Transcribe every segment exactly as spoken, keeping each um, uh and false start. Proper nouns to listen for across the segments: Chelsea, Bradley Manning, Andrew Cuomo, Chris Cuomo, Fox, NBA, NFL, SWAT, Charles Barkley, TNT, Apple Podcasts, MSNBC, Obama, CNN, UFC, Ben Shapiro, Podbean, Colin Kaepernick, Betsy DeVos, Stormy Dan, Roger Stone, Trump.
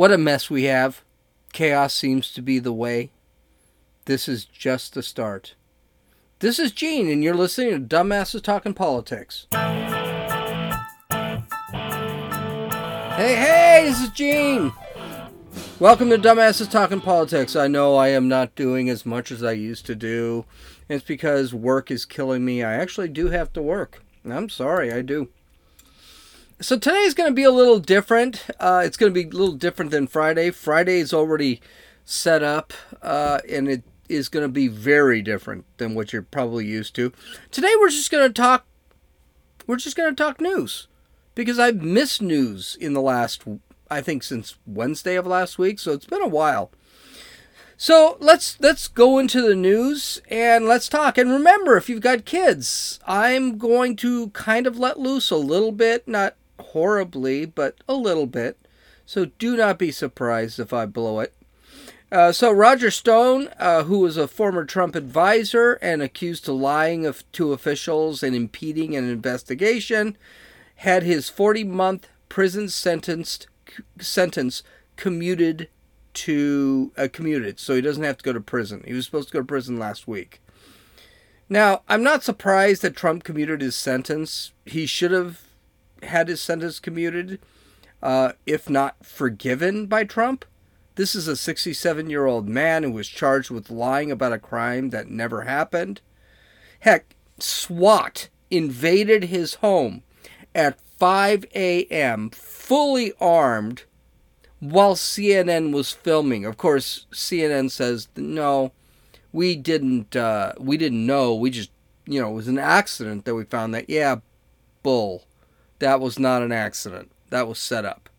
What a mess we have. Chaos seems to be the way. This is just the start. This is Gene, and you're listening to Dumbasses Talking Politics. Hey, hey, this is Gene. Welcome to Dumbasses Talking Politics. I know I am not doing as much as I used to do. It's because work is killing me. I actually do have to work. I'm sorry, I do. So today's going to be a little different. Uh, it's going to be a little different than Friday. Friday is already set up, uh, and it is going to be very different than what you're probably used to. Today we're just going to talk. We're just going to talk news. Because I've missed news in the last, I think, since Wednesday of last week. So it's been a while. So let's let's go into the news and let's talk. And remember, if you've got kids, I'm going to kind of let loose a little bit. Not horribly, but a little bit. So do not be surprised if I blow it. Uh, so Roger Stone, uh, who was a former Trump advisor and accused of lying of, to officials and impeding an investigation, had his forty-month prison sentence sentence commuted to uh, commuted, so he doesn't have to go to prison. He was supposed to go to prison last week. Now, I'm not surprised that Trump commuted his sentence. He should have had his sentence commuted, uh, if not forgiven by Trump. This is a sixty-seven-year-old man who was charged with lying about a crime that never happened. Heck, SWAT invaded his home at five a.m., fully armed, while C N N was filming. Of course, C N N says, no, we didn't, uh, we didn't know. We just, you know, it was an accident that we found that. Yeah, bull. That was not an accident. That was set up.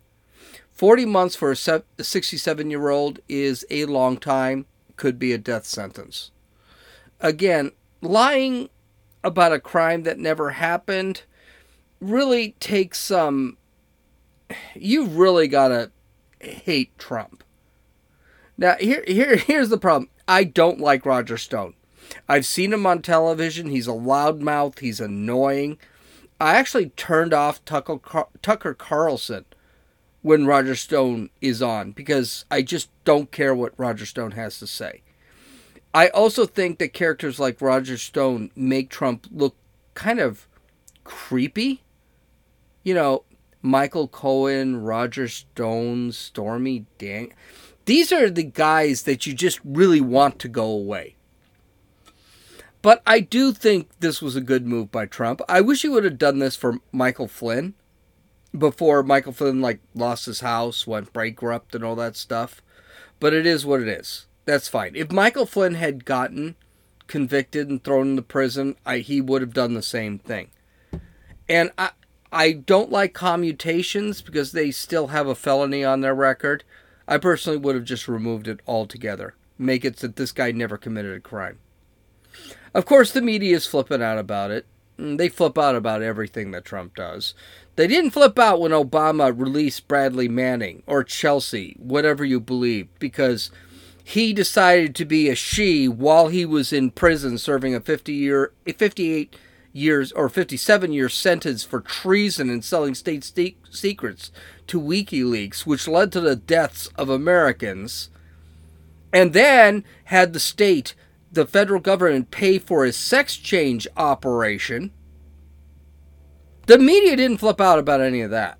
forty months for a sixty-seven-year-old is a long time. Could be a death sentence. Again, lying about a crime that never happened really takes some... Um, you really gotta hate Trump. Now, here, here, here's the problem. I don't like Roger Stone. I've seen him on television. He's a loudmouth. He's annoying. I actually turned off Tucker, Car- Tucker Carlson when Roger Stone is on because I just don't care what Roger Stone has to say. I also think that characters like Roger Stone make Trump look kind of creepy. You know, Michael Cohen, Roger Stone, Stormy Dan. These are the guys that you just really want to go away. But I do think this was a good move by Trump. I wish he would have done this for Michael Flynn before Michael Flynn, like, lost his house, went bankrupt and all that stuff. But it is what it is. That's fine. If Michael Flynn had gotten convicted and thrown into prison, I, he would have done the same thing. And I I don't like commutations because they still have a felony on their record. I personally would have just removed it altogether. Make it so that this guy never committed a crime. Of course, the media is flipping out about it. They flip out about everything that Trump does. They didn't flip out when Obama released Bradley Manning or Chelsea, whatever you believe, because he decided to be a she while he was in prison serving a fifty-year, fifty-eight years or fifty-seven year sentence for treason and selling state ste- secrets to WikiLeaks, which led to the deaths of Americans, and then had the state, the federal government, pay for his sex change operation. The media didn't flip out about any of that.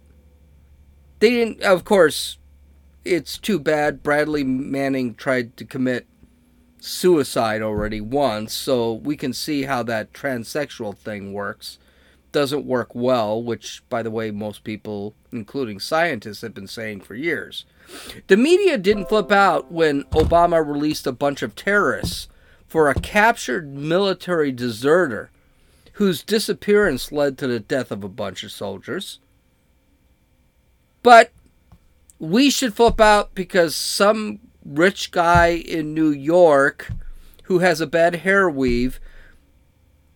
They didn't, of course, it's too bad Bradley Manning tried to commit suicide already once, so we can see how that transsexual thing works. Doesn't work well, which, by the way, most people, including scientists, have been saying for years. The media didn't flip out when Obama released a bunch of terrorists for a captured military deserter whose disappearance led to the death of a bunch of soldiers. But we should flip out because some rich guy in New York who has a bad hair weave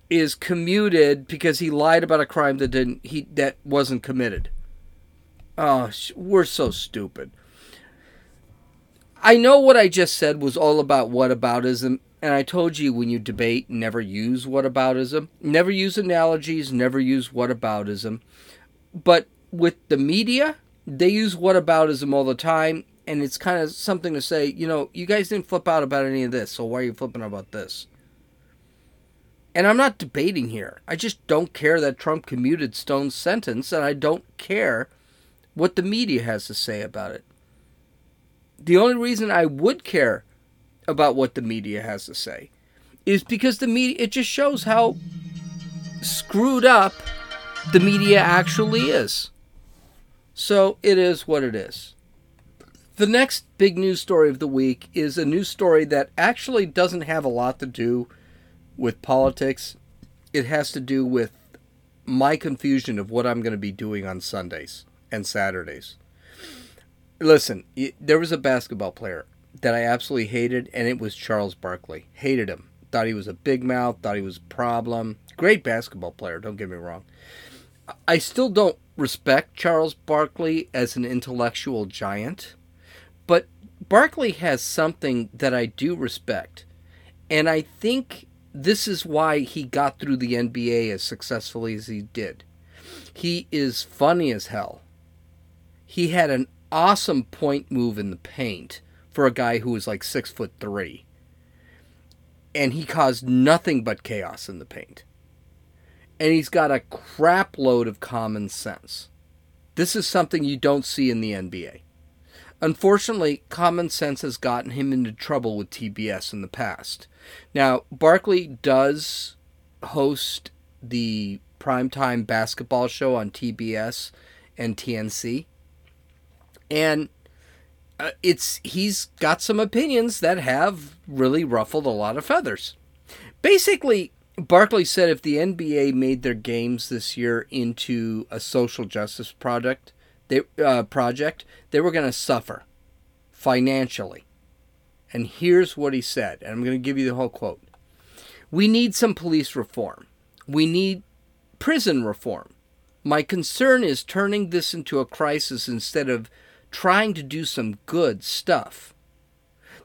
is commuted because he lied about a crime that didn't he that wasn't committed. Oh, we're so stupid. I know what I just said was all about whataboutism, and I told you when you debate, never use whataboutism. Never use analogies, never use whataboutism. But with the media, they use whataboutism all the time, and it's kind of something to say, you know, you guys didn't flip out about any of this, so why are you flipping out about this? And I'm not debating here. I just don't care that Trump commuted Stone's sentence, and I don't care what the media has to say about it. The only reason I would care about what the media has to say is because the media, it just shows how screwed up the media actually is. So it is what it is. The next big news story of the week is a news story that actually doesn't have a lot to do with politics. It has to do with my confusion of what I'm going to be doing on Sundays and Saturdays. Listen, there was a basketball player that I absolutely hated, and it was Charles Barkley. Hated him. Thought he was a big mouth. Thought he was a problem. Great basketball player, don't get me wrong. I still don't respect Charles Barkley as an intellectual giant, but Barkley has something that I do respect, and I think this is why he got through the N B A as successfully as he did. He is funny as hell. He had an awesome point move in the paint for a guy who was like six foot three. And he caused nothing but chaos in the paint. And he's got a crap load of common sense. This is something you don't see in the N B A. Unfortunately, common sense has gotten him into trouble with T B S in the past. Now, Barkley does host the primetime basketball show on T B S and T N T. And uh, it's he's got some opinions that have really ruffled a lot of feathers. Basically, Barkley said if the N B A made their games this year into a social justice project, they, uh, project, they were going to suffer financially. And here's what he said, and I'm going to give you the whole quote. "We need some police reform. We need prison reform. My concern is turning this into a crisis instead of trying to do some good stuff.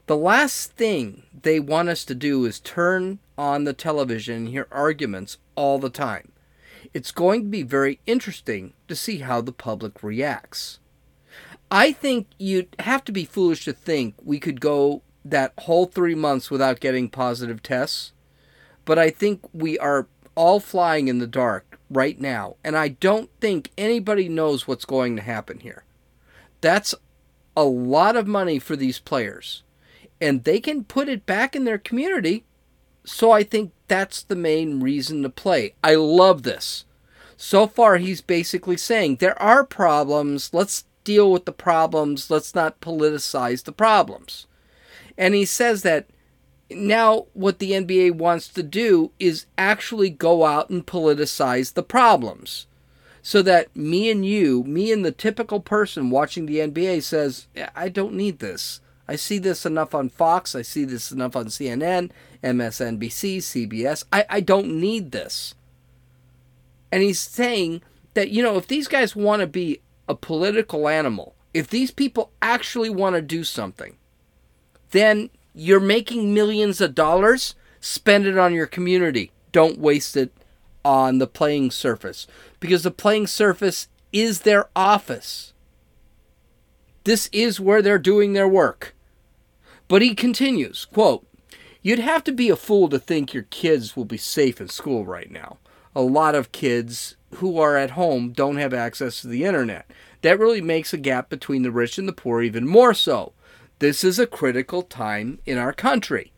The last thing they want us to do is turn on the television and hear arguments all the time. It's going to be very interesting to see how the public reacts. I think you'd have to be foolish to think we could go that whole three months without getting positive tests, but I think we are all flying in the dark right now, and I don't think anybody knows what's going to happen here. That's a lot of money for these players, and they can put it back in their community, so I think that's the main reason to play." I love this. So far, he's basically saying, there are problems, let's deal with the problems, let's not politicize the problems. And he says that now what the N B A wants to do is actually go out and politicize the problems, so that me and you, me and the typical person watching the N B A says, I don't need this. I see this enough on Fox. I see this enough on C N N, M S N B C, C B S. I, I don't need this. And he's saying that, you know, if these guys want to be a political animal, if these people actually want to do something, then you're making millions of dollars. Spend it on your community. Don't waste it on the playing surface, because the playing surface is their office. This is where they're doing their work. But he continues, quote, "You'd have to be a fool to think your kids will be safe in school right now. A lot of kids who are at home don't have access to the internet. That really makes a gap between the rich and the poor even more so. This is a critical time in our country."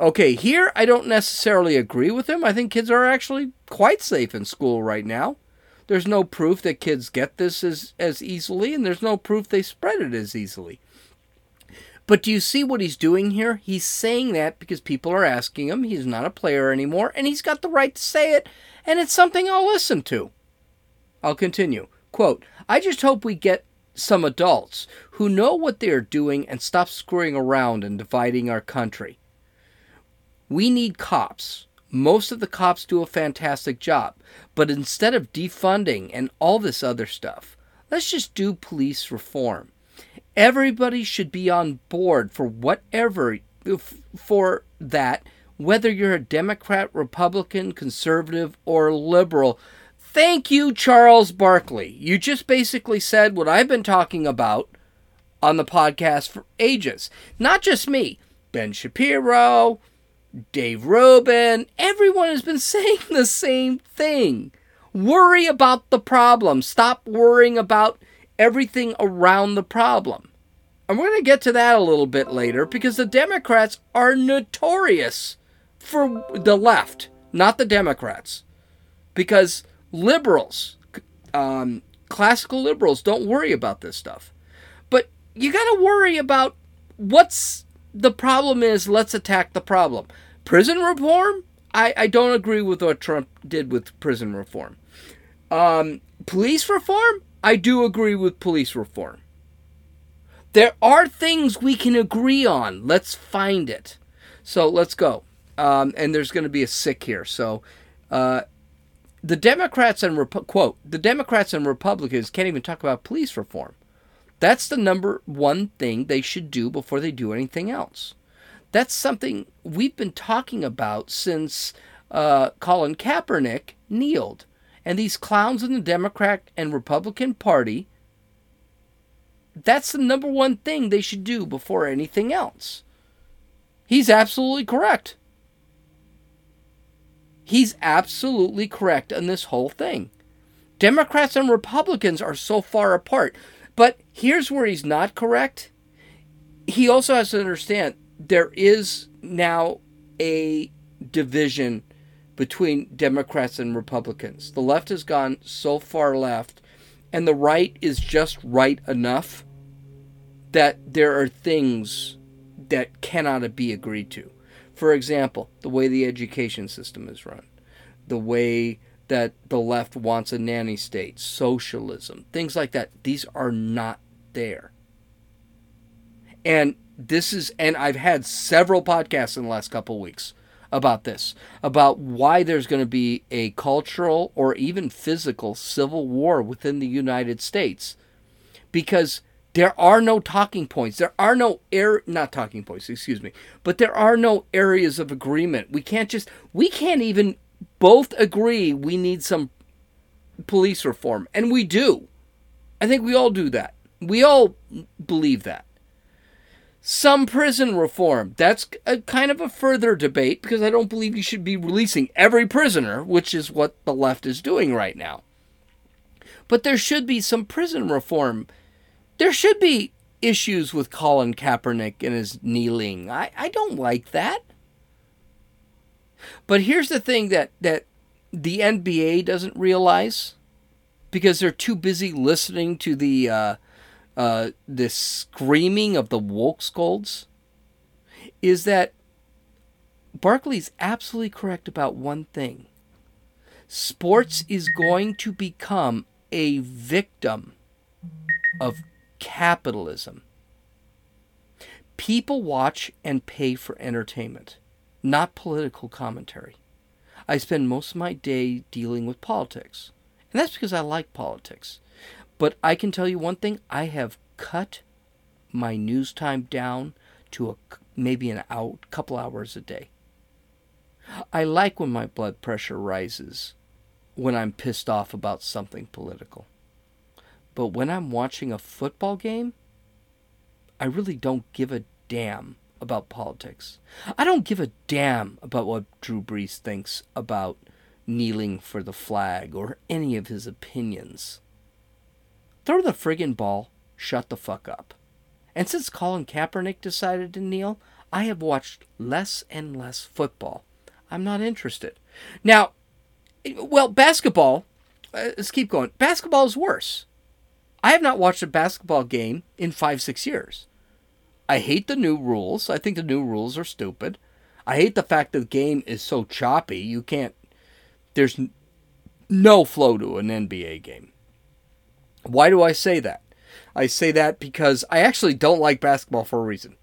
Okay, here I don't necessarily agree with him. I think kids are actually quite safe in school right now. There's no proof that kids get this as, as easily, and there's no proof they spread it as easily. But do you see what he's doing here? He's saying that because people are asking him. He's not a player anymore, and he's got the right to say it, and it's something I'll listen to. I'll continue. Quote, "I just hope we get some adults who know what they're doing and stop screwing around and dividing our country. We need cops. Most of the cops do a fantastic job. But instead of defunding and all this other stuff, let's just do police reform. Everybody should be on board for whatever, for that, whether you're a Democrat, Republican, conservative, or liberal." Thank you, Charles Barkley. You just basically said what I've been talking about on the podcast for ages. Not just me. Ben Shapiro, Dave Rubin, everyone has been saying the same thing. Worry about the problem. Stop worrying about everything around the problem. And we're going to get to that a little bit later, because the Democrats are notorious for the left, not the Democrats. Because liberals, um, classical liberals, don't worry about this stuff. But you got to worry about what's the problem is. Let's attack the problem. Prison reform? I, I don't agree with what Trump did with prison reform. Um, police reform? I do agree with police reform. There are things we can agree on. Let's find it. So let's go. Um, and there's going to be a sick here. So uh, the Democrats and Repu- quote the Democrats and Republicans can't even talk about police reform. That's the number one thing they should do before they do anything else. That's something we've been talking about since uh, Colin Kaepernick kneeled. And these clowns in the Democrat and Republican Party, that's the number one thing they should do before anything else. He's absolutely correct. He's absolutely correct on this whole thing. Democrats and Republicans are so far apart. But here's where he's not correct. He also has to understand there is now a division between Democrats and Republicans. The left has gone so far left, and the right is just right enough that there are things that cannot be agreed to. For example, the way the education system is run, the way that the left wants a nanny state, socialism, things like that. These are not there. And this is, and I've had several podcasts in the last couple of weeks about this, about why there's going to be a cultural or even physical civil war within the United States, because there are no talking points. There are no air, not talking points, excuse me, but there are no areas of agreement. We can't just, we can't even both agree we need some police reform. And we do. I think we all do that. We all believe that. Some prison reform. That's a kind of a further debate, because I don't believe you should be releasing every prisoner, which is what the left is doing right now. But there should be some prison reform. There should be issues with Colin Kaepernick and his kneeling. I, I don't like that. But here's the thing that, that the N B A doesn't realize, because they're too busy listening to the... Uh, Uh, the screaming of the woke scolds, is that Barkley's absolutely correct about one thing. Sports is going to become a victim of capitalism. People watch and pay for entertainment, not political commentary. I spend most of my day dealing with politics, and that's because I like politics. But I can tell you one thing, I have cut my news time down to a, maybe an hour, couple hours a day. I like when my blood pressure rises when I'm pissed off about something political. But when I'm watching a football game, I really don't give a damn about politics. I don't give a damn about what Drew Brees thinks about kneeling for the flag or any of his opinions. Throw the friggin' ball, shut the fuck up. And since Colin Kaepernick decided to kneel, I have watched less and less football. I'm not interested. Now, well, basketball, uh, let's keep going. Basketball is worse. I have not watched a basketball game in five, six years. I hate the new rules. I think the new rules are stupid. I hate the fact that the game is so choppy. You can't, there's no flow to an N B A game. Why do I say that? I say that because I actually don't like basketball for a reason.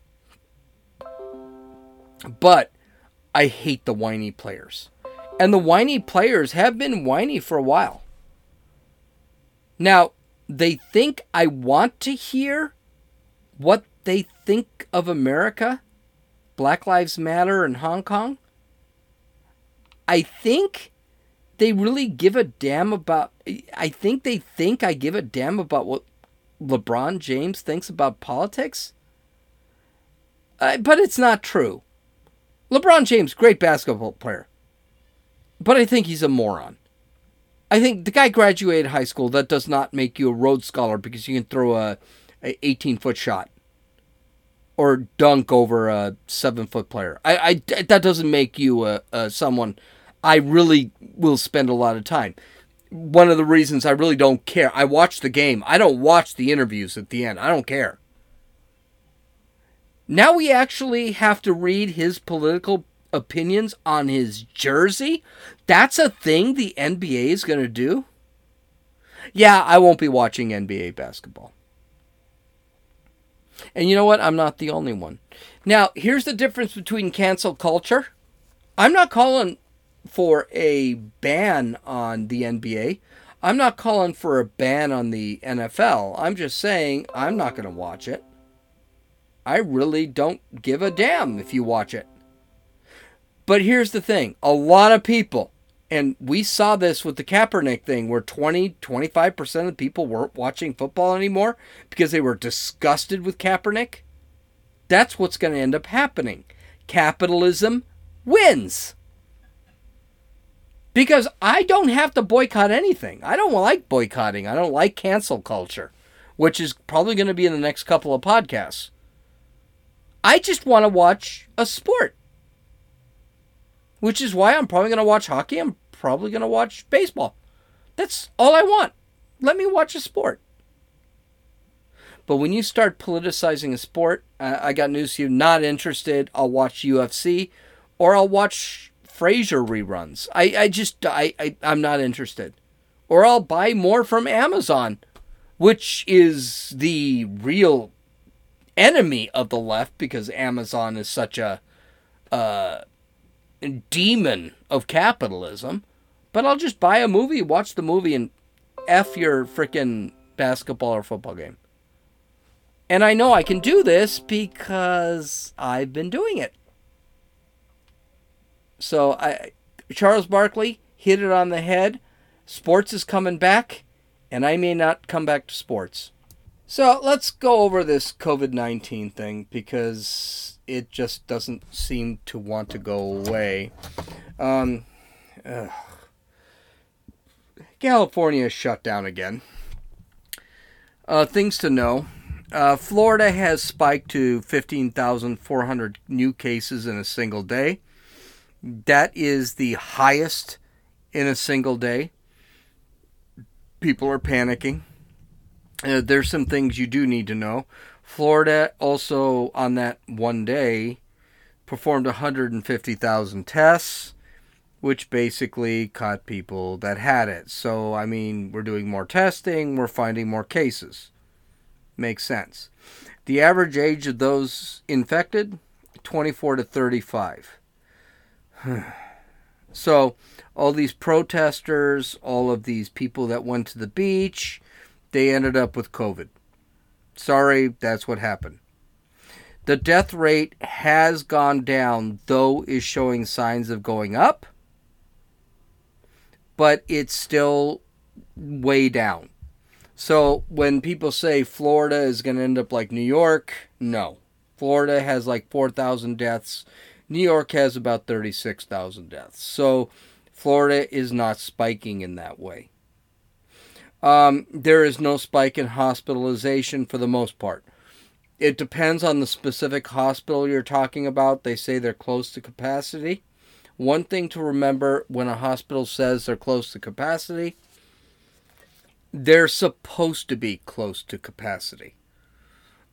But I hate the whiny players. And the whiny players have been whiny for a while. Now, they think I want to hear what they think of America, Black Lives Matter and Hong Kong. I think... They really give a damn about, I think they think I give a damn about what LeBron James thinks about politics? Uh, but it's not true. LeBron James, great basketball player. But I think he's a moron. I think the guy graduated high school. That does not make you a Rhodes Scholar because you can throw a eighteen-foot shot or dunk over a seven-foot player. I, I, that doesn't make you a, a someone I really will spend a lot of time. One of the reasons I really don't care, I watch the game. I don't watch the interviews at the end. I don't care. Now we actually have to read his political opinions on his jersey? That's a thing the N B A is going to do? Yeah, I won't be watching N B A basketball. And you know what? I'm not the only one. Now, here's the difference between cancel culture. I'm not calling for a ban on the N B A. I'm not calling for a ban on the N F L. I'm just saying I'm not going to watch it. I really don't give a damn if you watch it. But here's the thing. A lot of people, and we saw this with the Kaepernick thing, where twenty, twenty-five percent of the people weren't watching football anymore because they were disgusted with Kaepernick. That's what's going to end up happening. Capitalism wins. Because I don't have to boycott anything. I don't like boycotting. I don't like cancel culture, which is probably going to be in the next couple of podcasts. I just want to watch a sport. Which is why I'm probably going to watch hockey. I'm probably going to watch baseball. That's all I want. Let me watch a sport. But when you start politicizing a sport, I got news to you. Not interested. I'll watch U F C or I'll watch Frasier reruns. I, I just, I, I, I'm not interested. Or I'll buy more from Amazon, which is the real enemy of the left because Amazon is such a... Uh, demon of capitalism, but I'll just buy a movie, watch the movie, and F your freaking basketball or football game. And I know I can do this because I've been doing it. So I, Charles Barkley hit it on the head. Sports is coming back, and I may not come back to sports. So let's go over this covid nineteen thing because it just doesn't seem to want to go away. Um, California is shut down again. Uh, things to know. Uh, Florida has spiked to fifteen thousand four hundred new cases in a single day. That is the highest in a single day. People are panicking. Uh, there's some things you do need to know. Florida also, on that one day, performed one hundred fifty thousand tests, which basically caught people that had it. So, I mean, we're doing more testing, we're finding more cases. Makes sense. The average age of those infected, twenty-four to thirty-five. So, all these protesters, all of these people that went to the beach, they ended up with COVID. Sorry, that's what happened. The death rate has gone down, though is showing signs of going up. But it's still way down. So when people say Florida is going to end up like New York, no. Florida has like four thousand deaths. New York has about thirty-six thousand deaths. So Florida is not spiking in that way. Um, there is no spike in hospitalization for the most part. It depends on the specific hospital you're talking about. They say they're close to capacity. One thing to remember when a hospital says they're close to capacity, they're supposed to be close to capacity.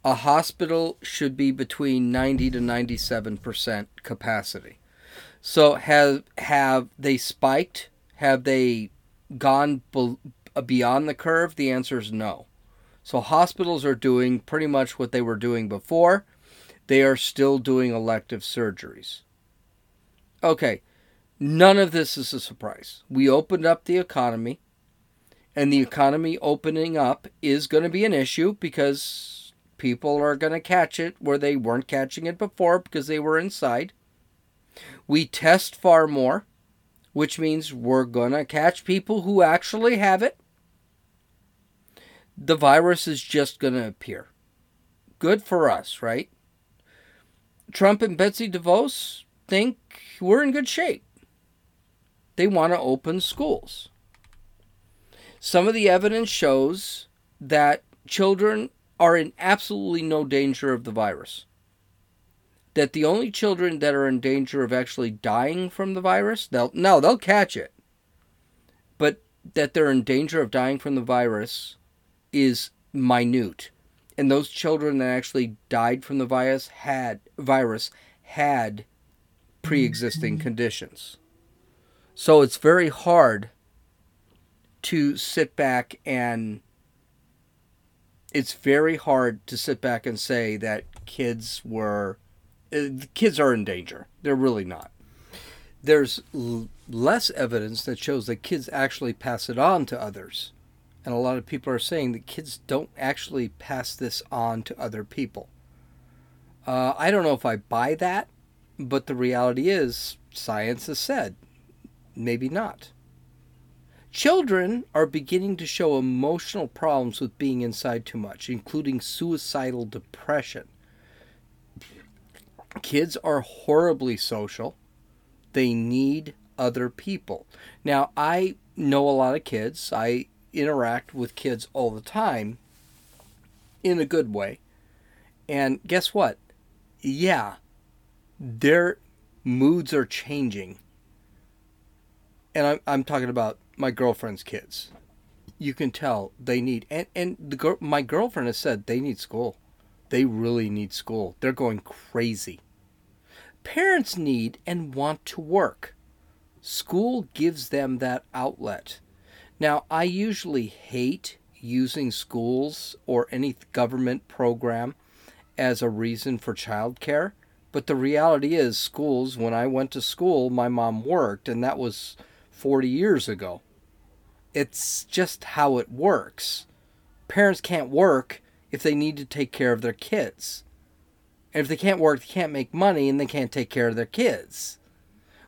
A hospital should be between ninety to ninety-seven percent capacity. So have, have they spiked? Have they gone below? Beyond the curve? The answer is no. So hospitals are doing pretty much what they were doing before. They are still doing elective surgeries. Okay, none of this is a surprise. We opened up the economy, and the economy opening up is going to be an issue because people are going to catch it where they weren't catching it before because they were inside. We test far more, which means we're going to catch people who actually have it. the virus is just going to appear. Good for us, right? Trump and Betsy DeVos think we're in good shape. They want to open schools. Some of the evidence shows that children are in absolutely no danger of the virus. That the only children that are in danger of actually dying from the virus, they'll, no, they'll catch it. But that they're in danger of dying from the virus is minute. And those children that actually died from the virus had, virus had pre-existing conditions. So it's very hard to sit back and it's very hard to sit back and say that kids were, uh, kids are in danger. They're really not. There's l- less evidence that shows that kids actually pass it on to others. And a lot of people are saying that kids don't actually pass this on to other people. Uh, I don't know if I buy that, but the reality is science has said, maybe not. Children are beginning to show emotional problems with being inside too much, including suicidal depression. Kids are horribly social. They need other people. Now, I know a lot of kids. I interact with kids all the time in a good way. And guess what? Yeah, their moods are changing. And I'm, I'm talking about my girlfriend's kids. You can tell they need, and, and the girl, my girlfriend has said they need school. They really need school. They're going crazy. Parents need and want to work. School gives them that outlet. Now, I usually hate using schools or any government program as a reason for childcare. But the reality is, schools, when I went to school, my mom worked, and that was forty years ago. It's just how it works. Parents can't work if they need to take care of their kids. And if they can't work, they can't make money, and they can't take care of their kids.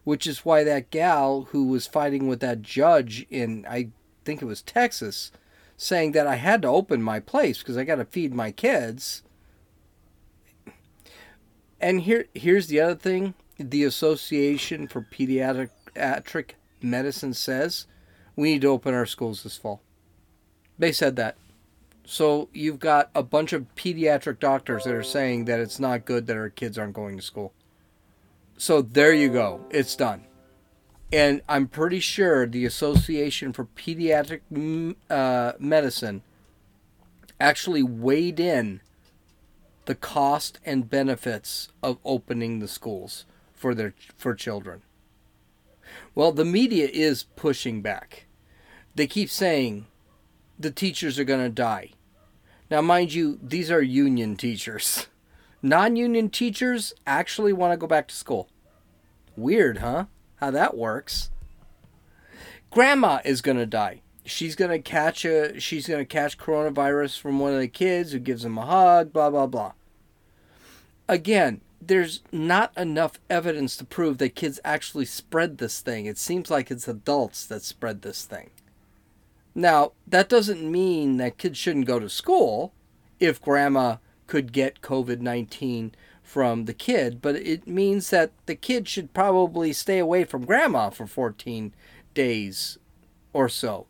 Which is why that gal who was fighting with that judge in, I think it was Texas, saying that I had to open my place because I got to feed my kids. And here, here's the other thing. The Association for Pediatric Medicine says we need to open our schools this fall. They said that. So you've got a bunch of pediatric doctors that are saying that it's not good that our kids aren't going to school. So there you go. It's done. And I'm pretty sure the Association for Pediatric uh, Medicine actually weighed in the cost and benefits of opening the schools for their for children. Well, the media is pushing back. They keep saying the teachers are going to die. Now, mind you, these are union teachers. Non-union teachers actually want to go back to school. Weird, huh? How that works. Grandma is going to die. She's going to catch a she's going to catch coronavirus from one of the kids who gives them a hug, blah blah blah. Again, there's not enough evidence to prove that kids actually spread this thing. It seems like it's adults that spread this thing. Now, that doesn't mean that kids shouldn't go to school if grandma could get COVID nineteen from the kid, but it means that the kid should probably stay away from grandma for fourteen days or so.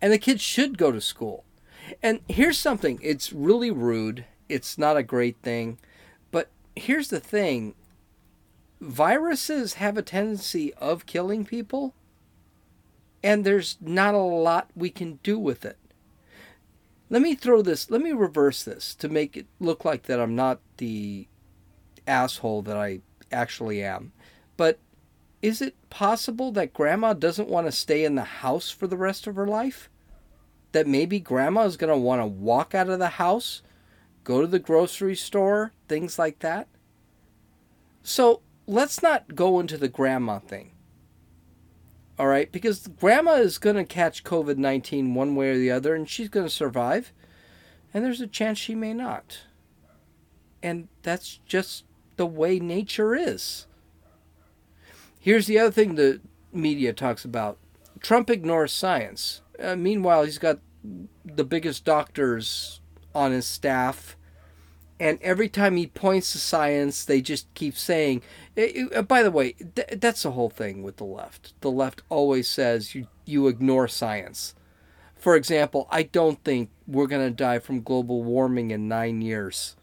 And the kid should go to school. And here's something. It's really rude. It's not a great thing. But here's the thing. Viruses have a tendency of killing people, and there's not a lot we can do with it. Let me throw this, let me reverse this to make it look like that I'm not the asshole that I actually am. But is it possible that grandma doesn't want to stay in the house for the rest of her life? That maybe grandma is going to want to walk out of the house, go to the grocery store, things like that? So let's not go into the grandma thing. All right, because grandma is going to catch COVID nineteen one way or the other, and she's going to survive. And there's a chance she may not. And that's just the way nature is. Here's the other thing the media talks about. Trump ignores science. Uh, meanwhile, he's got the biggest doctors on his staff. And every time he points to science, they just keep saying, it, it, by the way, th- that's the whole thing with the left. The left always says you, you ignore science. For example, I don't think we're going to die from global warming in nine years.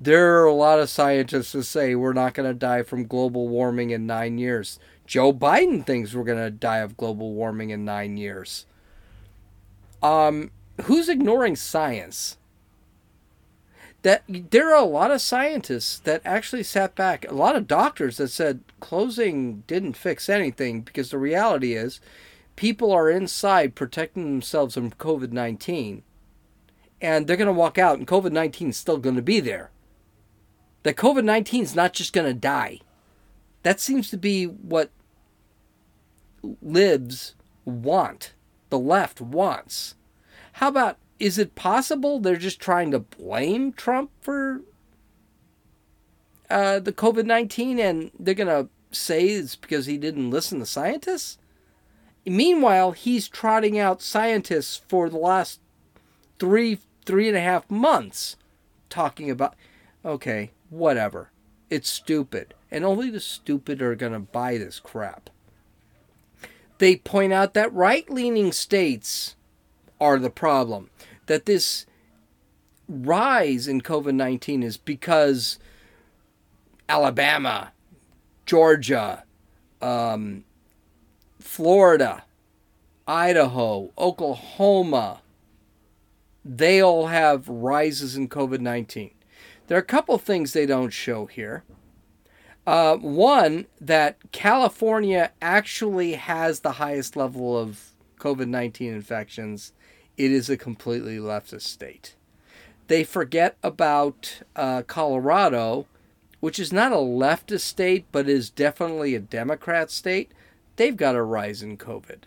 There are a lot of scientists who say we're not going to die from global warming in nine years. Joe Biden thinks we're going to die of global warming in nine years. Um, who's ignoring science? That there are a lot of scientists that actually sat back, a lot of doctors that said closing didn't fix anything, because the reality is people are inside protecting themselves from covid nineteen, and they're going to walk out and covid nineteen is still going to be there. That covid nineteen is not just going to die. That seems to be what libs want, the left wants. How about, is it possible they're just trying to blame Trump for uh, the covid nineteen, and they're going to say it's because he didn't listen to scientists? Meanwhile, he's trotting out scientists for the last three, three and a half months talking about, okay, whatever. It's stupid. And only the stupid are going to buy this crap. They point out that right-leaning states are the problem. That this rise in covid nineteen is because Alabama, Georgia, um, Florida, Idaho, Oklahoma, they all have rises in covid nineteen. There are a couple things they don't show here. Uh, one, that California actually has the highest level of covid nineteen infections. It is a completely leftist state. They forget about uh, Colorado, which is not a leftist state, but is definitely a Democrat state. They've got a rise in COVID.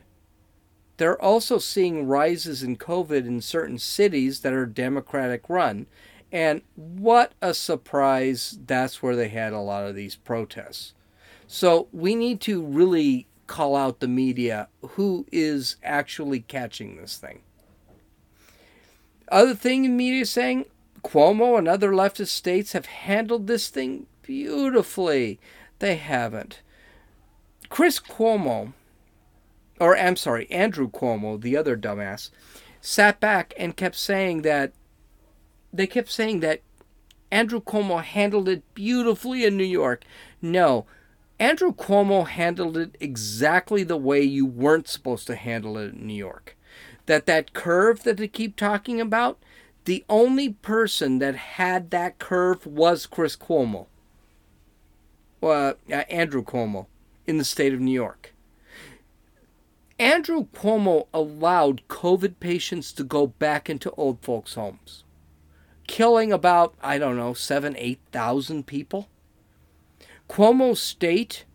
They're also seeing rises in COVID in certain cities that are Democratic run. And what a surprise, that's where they had a lot of these protests. So we need to really call out the media who is actually catching this thing. Other thing the media is saying, Cuomo and other leftist states have handled this thing beautifully. They haven't. Chris Cuomo, or I'm sorry, Andrew Cuomo, the other dumbass, sat back and kept saying that, they kept saying that Andrew Cuomo handled it beautifully in New York. No, Andrew Cuomo handled it exactly the way you weren't supposed to handle it in New York. That that curve that they keep talking about, the only person that had that curve was Chris Cuomo. Uh, Andrew Cuomo in the state of New York. Andrew Cuomo allowed COVID patients to go back into old folks' homes, killing about, I don't know, seven, eight thousand people. Cuomo state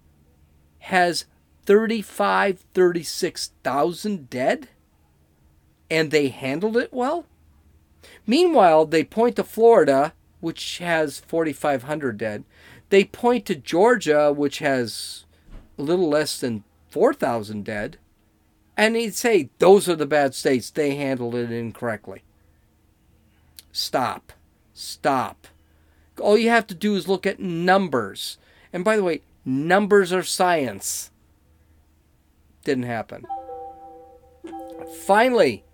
has thirty-five, thirty-six thousand dead, and they handled it well. Meanwhile, they point to Florida, which has forty-five hundred dead. They point to Georgia, which has a little less than four thousand dead. And they'd say, those are the bad states. They handled it incorrectly. Stop. Stop. All you have to do is look at numbers. And by the way, numbers are science. Didn't happen. Finally,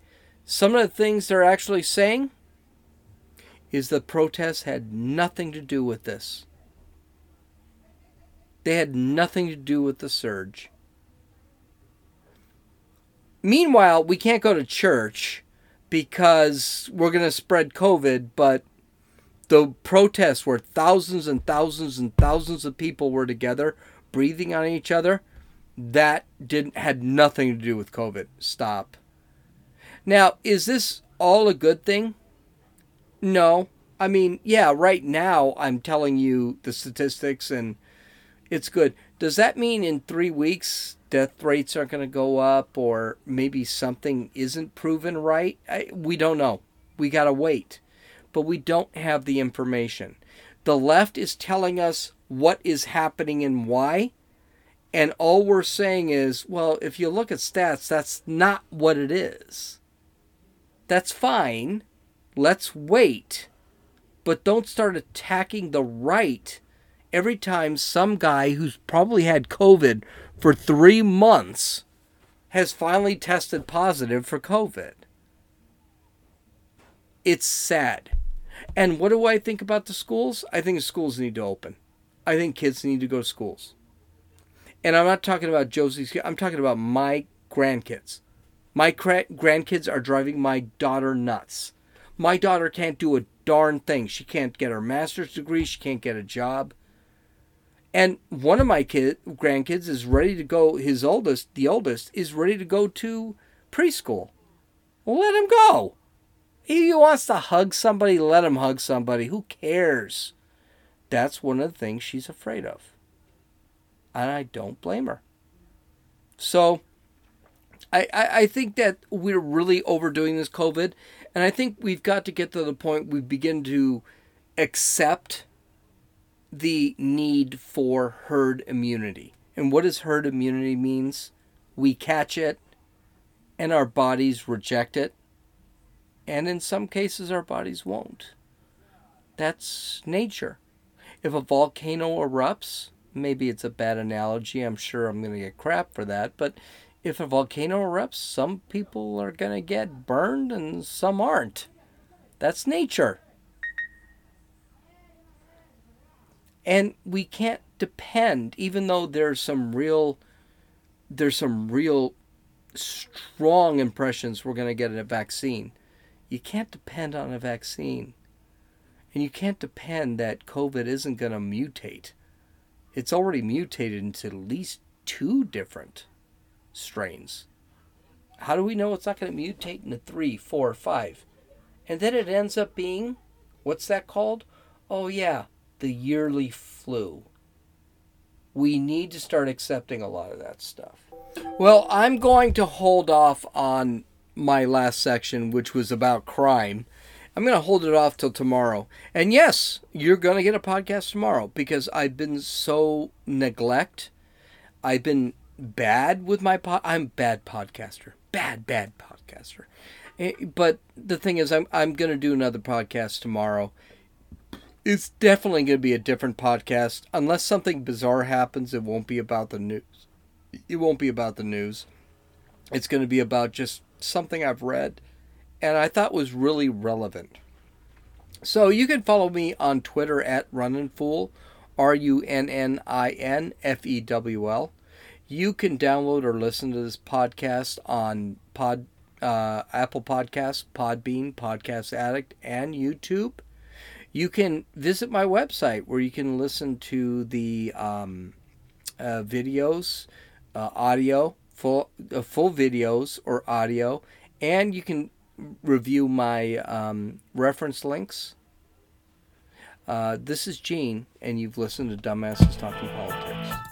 some of the things they're actually saying is the protests had nothing to do with this. They had nothing to do with the surge. Meanwhile, we can't go to church because we're going to spread COVID, but the protests where thousands and thousands and thousands of people were together, breathing on each other, that didn't had nothing to do with COVID. Stop. Now, is this all a good thing? No. I mean, yeah, right now I'm telling you the statistics and it's good. Does that mean in three weeks death rates aren't going to go up, or maybe something isn't proven right? I, we don't know. We got to wait. But we don't have the information. The left is telling us what is happening and why. And all we're saying is, well, if you look at stats, that's not what it is. That's fine. Let's wait. But don't start attacking the right every time some guy who's probably had COVID for three months has finally tested positive for COVID. It's sad. And what do I think about the schools? I think schools need to open. I think kids need to go to schools. And I'm not talking about Josie's kids. I'm talking about my grandkids. My cra- grandkids are driving my daughter nuts. My daughter can't do a darn thing. She can't get her master's degree. She can't get a job. And one of my kid, grandkids is ready to go. His oldest, the oldest, is ready to go to preschool. Well, let him go. If he wants to hug somebody, let him hug somebody. Who cares? That's one of the things she's afraid of. And I don't blame her. So I, I, I think that we're really overdoing this COVID. And I think we've got to get to the point we begin to accept the need for herd immunity. And what does herd immunity means? We catch it and our bodies reject it. And in some cases, our bodies won't. That's nature. If a volcano erupts, maybe it's a bad analogy. I'm sure I'm going to get crap for that. But if a volcano erupts, some people are going to get burned and some aren't. That's nature. And we can't depend, even though there's some real, there's some real strong impressions we're going to get in a vaccine. You can't depend on a vaccine. And you can't depend that COVID isn't going to mutate. It's already mutated into at least two different strains. How do we know it's not going to mutate into three, four, five? And then it ends up being, what's that called? Oh yeah, the yearly flu. We need to start accepting a lot of that stuff. Well, I'm going to hold off on my last section, which was about crime. I'm going to hold it off till tomorrow. And yes, you're going to get a podcast tomorrow because I've been so neglect. I've been bad with my pod. I'm bad podcaster. Bad, bad podcaster. But the thing is, I'm I'm going to do another podcast tomorrow. It's definitely going to be a different podcast. Unless something bizarre happens, it won't be about the news. It won't be about the news. It's going to be about just something I've read and I thought was really relevant. So you can follow me on Twitter at RunninFool, R U N N I N F E W L. You can download or listen to this podcast on Pod uh, Apple Podcasts, Podbean, Podcast Addict, and YouTube. You can visit my website where you can listen to the um, uh, videos, uh, audio, full uh, full videos or audio, and you can review my um, reference links. Uh, this is Gene, and you've listened to Dumbasses Talking Politics.